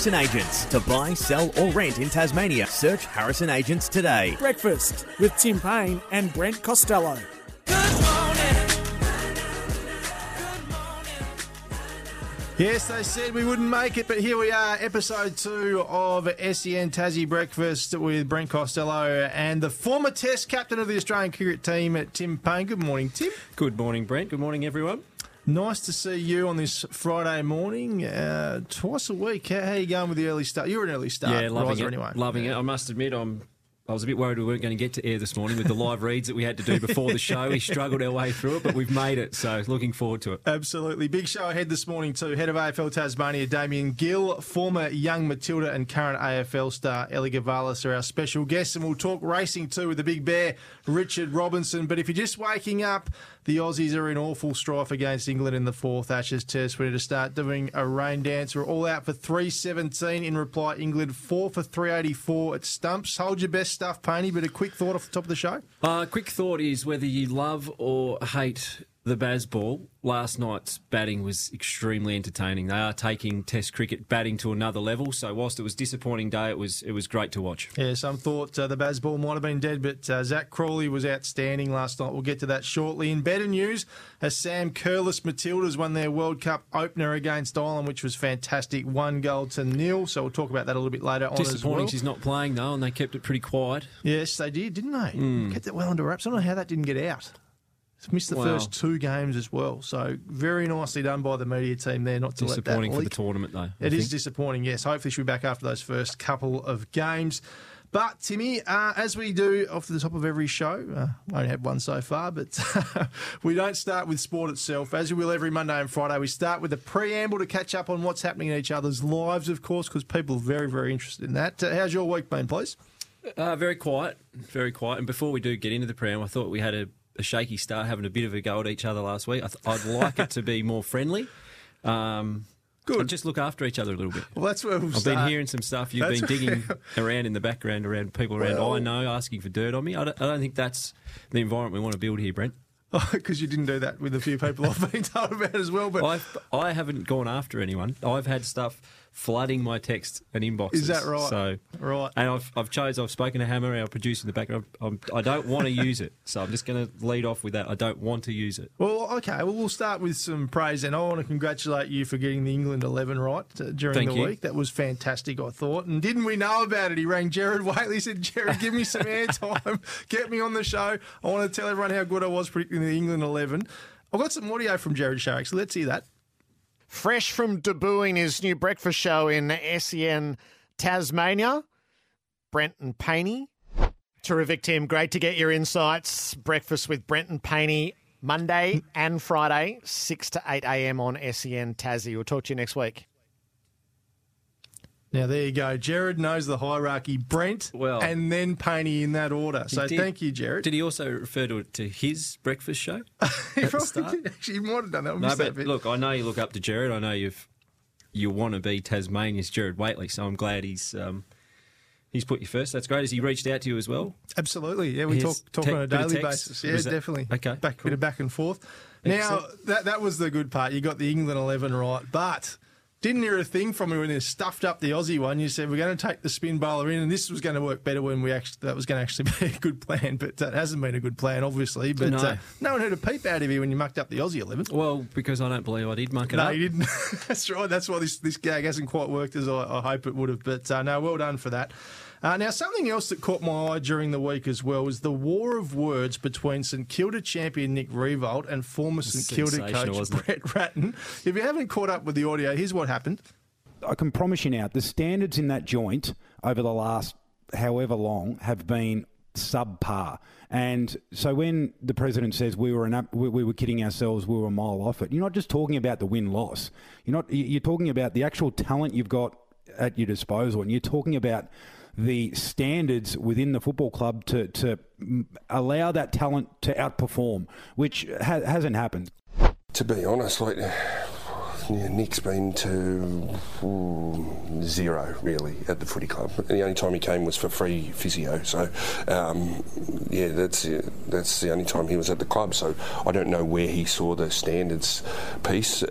Harrison Agents. To buy, sell or rent in Tasmania, search Harrison Agents today. Breakfast with Tim Paine and Brent Costello. Yes, they said we wouldn't make it, but here we are, episode 2 of SEN Tassie Breakfast with Brent Costello and the former Test captain of the Australian cricket team, Tim Paine. Good morning, Tim. Good morning, Brent. Good morning, everyone. Nice to see you on this Friday morning, twice a week. How are you going with the early start? You're an early start. Yeah, loving riser it. Anyway. Loving it. I must admit, I was a bit worried we weren't going to get to air this morning with the live reads that we had to do before the show. We struggled our way through it, but we've made it, so looking forward to it. Absolutely. Big show ahead this morning too. Head of AFL Tasmania, Damien Gill, former young Matilda and current AFL star Ellie Gavallis are our special guests, and we'll talk racing too with the big bear, Richard Robinson. But if you're just waking up, the Aussies are in awful strife against England in the fourth Ashes Test. We need to start doing a rain dance. We're all out for 317 in reply. England 4 for 384 at stumps. Hold your best stuff, Painey, but a quick thought off the top of the show. Quick thought is whether you love or hate the Baz Ball, last night's batting was extremely entertaining. They are taking Test cricket batting to another level, so whilst it was a disappointing day, it was great to watch. Yeah, some thought the Baz Ball might have been dead, but Zach Crawley was outstanding last night. We'll get to that shortly. In better news, as Sam Curlis Matildas won their World Cup opener against Ireland, which was fantastic, 1-0, so we'll talk about that a little bit later on as well. Disappointing she's not playing, though, and they kept it pretty quiet. Yes, they did, didn't they? Kept it well under wraps. I don't know how that didn't get out. Missed the first two games as well. So very nicely done by the media team there not to let that leak. Disappointing for the tournament, though. It is disappointing, yes. Hopefully she'll be back after those first couple of games. But, Timmy, as we do off the top of every show, I only had one so far, but we don't start with sport itself. As we will every Monday and Friday, we start with a preamble to catch up on what's happening in each other's lives, of course, because people are very, very interested in that. How's your week been, please? Very quiet. And before we do get into the preamble, I thought we had a shaky start, having a bit of a go at each other last week. I'd like it to be more friendly. Good. Just look after each other a little bit. Well, that's where we'll start. I've been hearing some stuff. You've been digging around in the background, around people around I know, asking for dirt on me. I don't think that's the environment we want to build here, Brent. Because you didn't do that with a few people I've been told about as well. But I haven't gone after anyone. I've had stuff flooding my text and inboxes. Is that right? So right. And I've spoken to Hammer, our producer in the background. I don't want to use it, so I'm just going to lead off with that. I don't want to use it. Well, okay. Well, we'll start with some praise, and I want to congratulate you for getting the England 11 right during the week. That was fantastic, I thought. And didn't we know about it? He rang Jared Whaley, said, "Jared, give me some airtime, get me on the show. I want to tell everyone how good I was predicting the England 11." I've got some audio from Jared Sharks. So let's hear that. Fresh from debuting his new breakfast show in SEN Tasmania, Brent and Painey. Terrific, Tim. Great to get your insights. Breakfast with Brent and Painey, Monday and Friday, 6 to 8 a.m. on SEN Tassie. We'll talk to you next week. Now, there you go. Jared knows the hierarchy. Brent and then Painey in that order. So thank you, Jared. Did he also refer to it to his breakfast show? He probably did. Actually, he might have done that. Look, I know you look up to Jared. I know you want to be Tasmania's Jared Whaley, so I'm glad he's put you first. That's great. Has he reached out to you as well? Absolutely. Yeah, we talk on a daily basis. Yeah, definitely. Okay, bit of back and forth. Excellent. Now, that was the good part. You got the England 11 right, but didn't hear a thing from me when they stuffed up the Aussie one. You said, we're going to take the spin bowler in, and this was going to work better when that was going to actually be a good plan, but that hasn't been a good plan, obviously. But no one heard a peep out of you when you mucked up the Aussie 11. Well, because I don't believe I did muck it up. No, you didn't. That's right. That's why this gag hasn't quite worked as I hope it would have. But no, well done for that. Now, something else that caught my eye during the week as well was the war of words between St Kilda champion Nick Riewoldt and former St Kilda coach Brett Ratten. If you haven't caught up with the audio, here's what happened. I can promise you now, the standards in that joint over the last however long have been subpar. And so when the president says we were kidding ourselves, we were a mile off it, you're not just talking about the win-loss. You're talking about the actual talent you've got at your disposal, and you're talking about the standards within the football club to allow that talent to outperform, which hasn't happened. To be honest, Nick's been to zero, really, at the footy club. The only time he came was for free physio. So, that's the only time he was at the club. So I don't know where he saw the standards piece.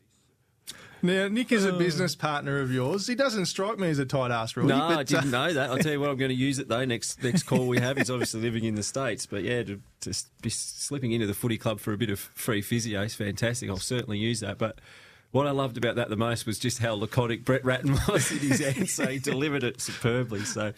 Now, Nick is a business partner of yours. He doesn't strike me as a tight-ass rookie. No, I didn't know that. I'll tell you what, I'm going to use it, though, next call we have. He's obviously living in the States. But, yeah, to be slipping into the footy club for a bit of free physio is fantastic. I'll certainly use that. But what I loved about that the most was just how laconic Brett Ratten was in his answer. He delivered it superbly. So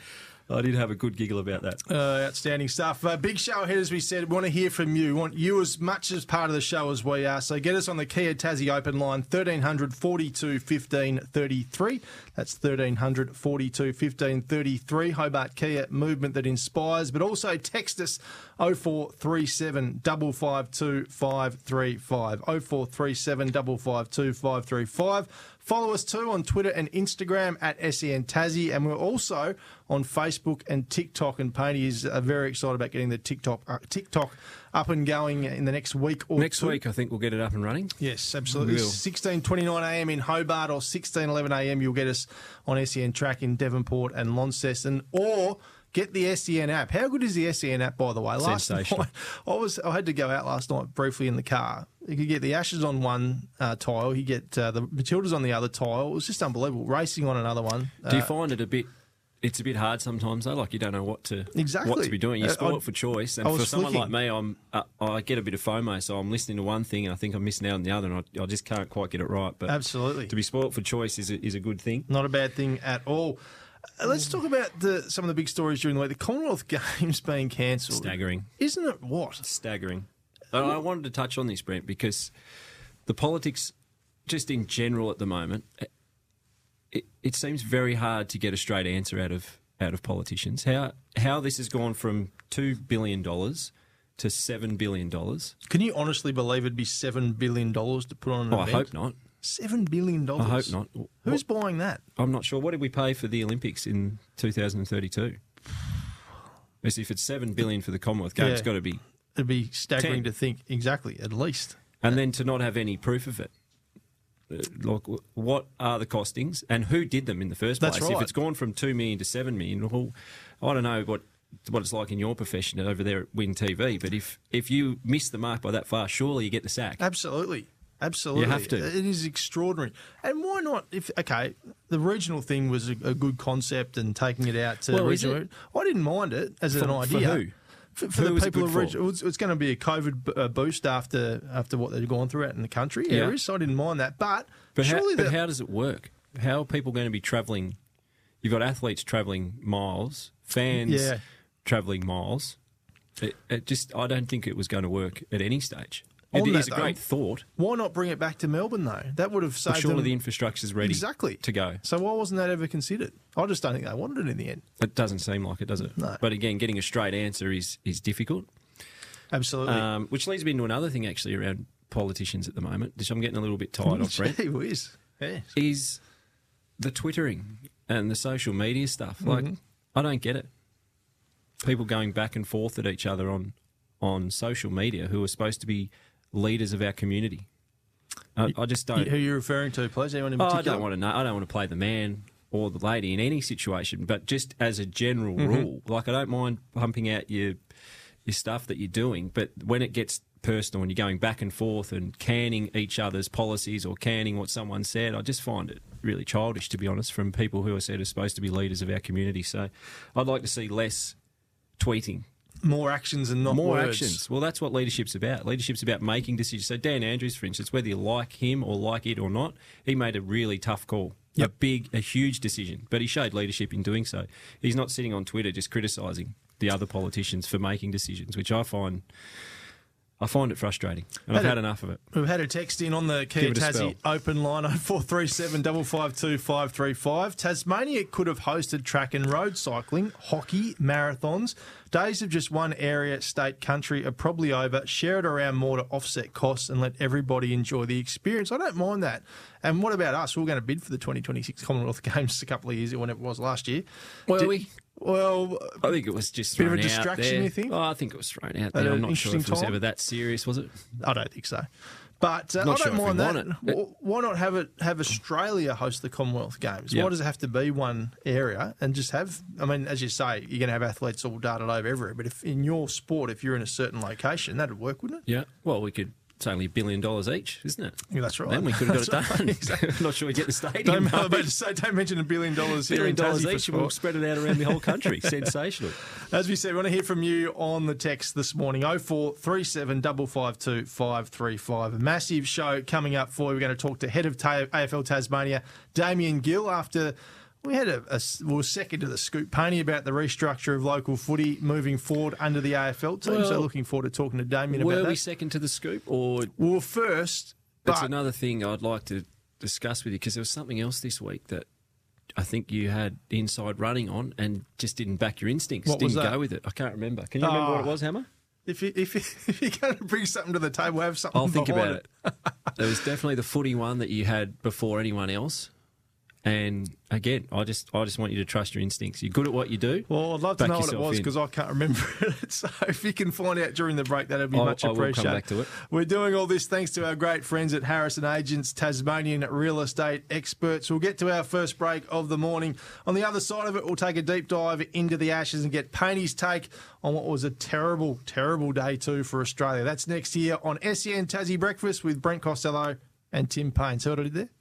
I did have a good giggle about that. Outstanding stuff. Big show ahead, as we said. We want to hear from you. We want you as much as part of the show as we are. So get us on the Kia Tassie Open line, 1300 42 15 33. That's 1300 42 15 33. Hobart Kia, movement that inspires. But also text us 0437 552 535. 0437 552 535. Follow us too on Twitter and Instagram at SEN Tassie, and we're also on Facebook and TikTok. And Painey is very excited about getting the TikTok up and going in the next week or two. Next week, I think we'll get it up and running. Yes, absolutely. 16:29 a.m. in Hobart, or 16:11 a.m. you'll get us on SEN Track in Devonport and Launceston, or get the SEN app. How good is the SEN app, by the way? Sensational. Last night, I had to go out last night briefly in the car. You could get the Ashes on one tile. You get the Matildas on the other tile. It was just unbelievable. Racing on another one. Do you find it a bit? It's a bit hard sometimes, though. Like, you don't know what to be doing. You sport for choice, and for someone like me, I get a bit of FOMO, so I'm listening to one thing and I think I'm missing out on the other, and I just can't quite get it right. But absolutely, to be sport for choice is a good thing. Not a bad thing at all. Let's talk about some of the big stories during the week. The Commonwealth Games being cancelled. Staggering, isn't it? What? Staggering. I wanted to touch on this, Brent, because the politics, just in general at the moment, it seems very hard to get a straight answer out of politicians. How this has gone from $2 billion to $7 billion. Can you honestly believe it'd be $7 billion to put on an event? I hope not. $7 billion? I hope not. Who's buying that? I'm not sure. What did we pay for the Olympics in 2032? As if it's $7 billion for the Commonwealth Games, it's got to be... It'd be staggering to think, exactly, at least. And then to not have any proof of it. Like, what are the costings and who did them in the first place? That's right. If it's gone from 2 million to 7 million, well, I don't know what it's like in your profession over there at Win TV, but if you miss the mark by that far, surely you get the sack. Absolutely. Absolutely. You have to. It is extraordinary. And why not? The regional thing was a good concept, and taking it out to regional. I didn't mind it as an idea. For who? For the people of region, it's going to be a COVID boost after what they've gone through out in the country areas. So I didn't mind that, but surely how does it work? How are people going to be travelling? You've got athletes travelling miles, fans travelling miles. I don't think it was going to work at any stage. It is a great thought. Why not bring it back to Melbourne, though? That would have saved them. Surely the infrastructure's ready to go. So why wasn't that ever considered? I just don't think they wanted it in the end. It doesn't seem like it, does it? No. But again, getting a straight answer is difficult. Absolutely. Which leads me into another thing, actually, around politicians at the moment, which I'm getting a little bit tired of, Brett. Gee whiz. Yes. Is the twittering and the social media stuff. Mm-hmm. Like, I don't get it. People going back and forth at each other on social media who are supposed to be leaders of our community. I just don't... Who are you referring to, please? Anyone in particular? I don't want to know. I don't want to play the man or the lady in any situation, but just as a general rule, like, I don't mind pumping out your stuff that you're doing, but when it gets personal and you're going back and forth and canning each other's policies or canning what someone said, I just find it really childish, to be honest, from people who are said are supposed to be leaders of our community. So I'd like to see less tweeting. More actions and not more words. More actions. Well, that's what leadership's about. Leadership's about making decisions. So Dan Andrews, for instance, whether you like him or like it or not, he made a really tough call, a huge decision, but he showed leadership in doing so. He's not sitting on Twitter just criticising the other politicians for making decisions, which I find it frustrating, and I've had enough of it. We've had a text in on the Kia Tassie Open line, 0437 552 535. Tasmania could have hosted track and road cycling, hockey, marathons. Days of just one area, state, country are probably over. Share it around more to offset costs and let everybody enjoy the experience. I don't mind that. And what about us? We were going to bid for the 2026 Commonwealth Games a couple of years ago, when it was last year. Well, I think it was just thrown out. Bit of a distraction, you think? Oh, I think it was thrown out there. I'm not sure if it was ever that serious, was it? I don't think so. But I don't mind that. Why not have Australia host the Commonwealth Games? Yep. Why does it have to be one area and just have... I mean, as you say, you're going to have athletes all darted over everywhere, but if in your sport, if you're in a certain location, that would work, wouldn't it? Yeah. Well, we could It's only $1 billion each, isn't it? Yeah, that's right. Then we could have got it done. Exactly. I'm not sure we get the stadium. Don't mention $1 billion here in Tassie each, and we'll spread it out around the whole country. Sensational. As we said, we want to hear from you on the text this morning. 0437 552 535. A massive show coming up for you. We're going to talk to head of AFL Tasmania, Damien Gill, after we had we were second to the scoop, Painey, about the restructure of local footy moving forward under the AFL team. Well, so looking forward to talking to Damien about that. Were we second to the scoop? Or we were first. That's another thing I'd like to discuss with you, because there was something else this week that I think you had inside running on and just didn't back your instincts. What was that? Didn't go with it. I can't remember. Can you remember what it was, Hammer? If you're going to bring something to the table, have something behind it. I'll think about it. There was definitely the footy one that you had before anyone else. And again, I just want you to trust your instincts. You're good at what you do. Well, I'd love to know what it was, because I can't remember it. So if you can find out during the break, that'd be much appreciated. I will come back to it. We're doing all this thanks to our great friends at Harrison Agents, Tasmanian real estate experts. We'll get to our first break of the morning. On the other side of it, we'll take a deep dive into the Ashes and get Painey's take on what was a terrible, terrible day too for Australia. That's next here on SEN Tassie Breakfast with Brent Costello and Tim Paine. See what I did there?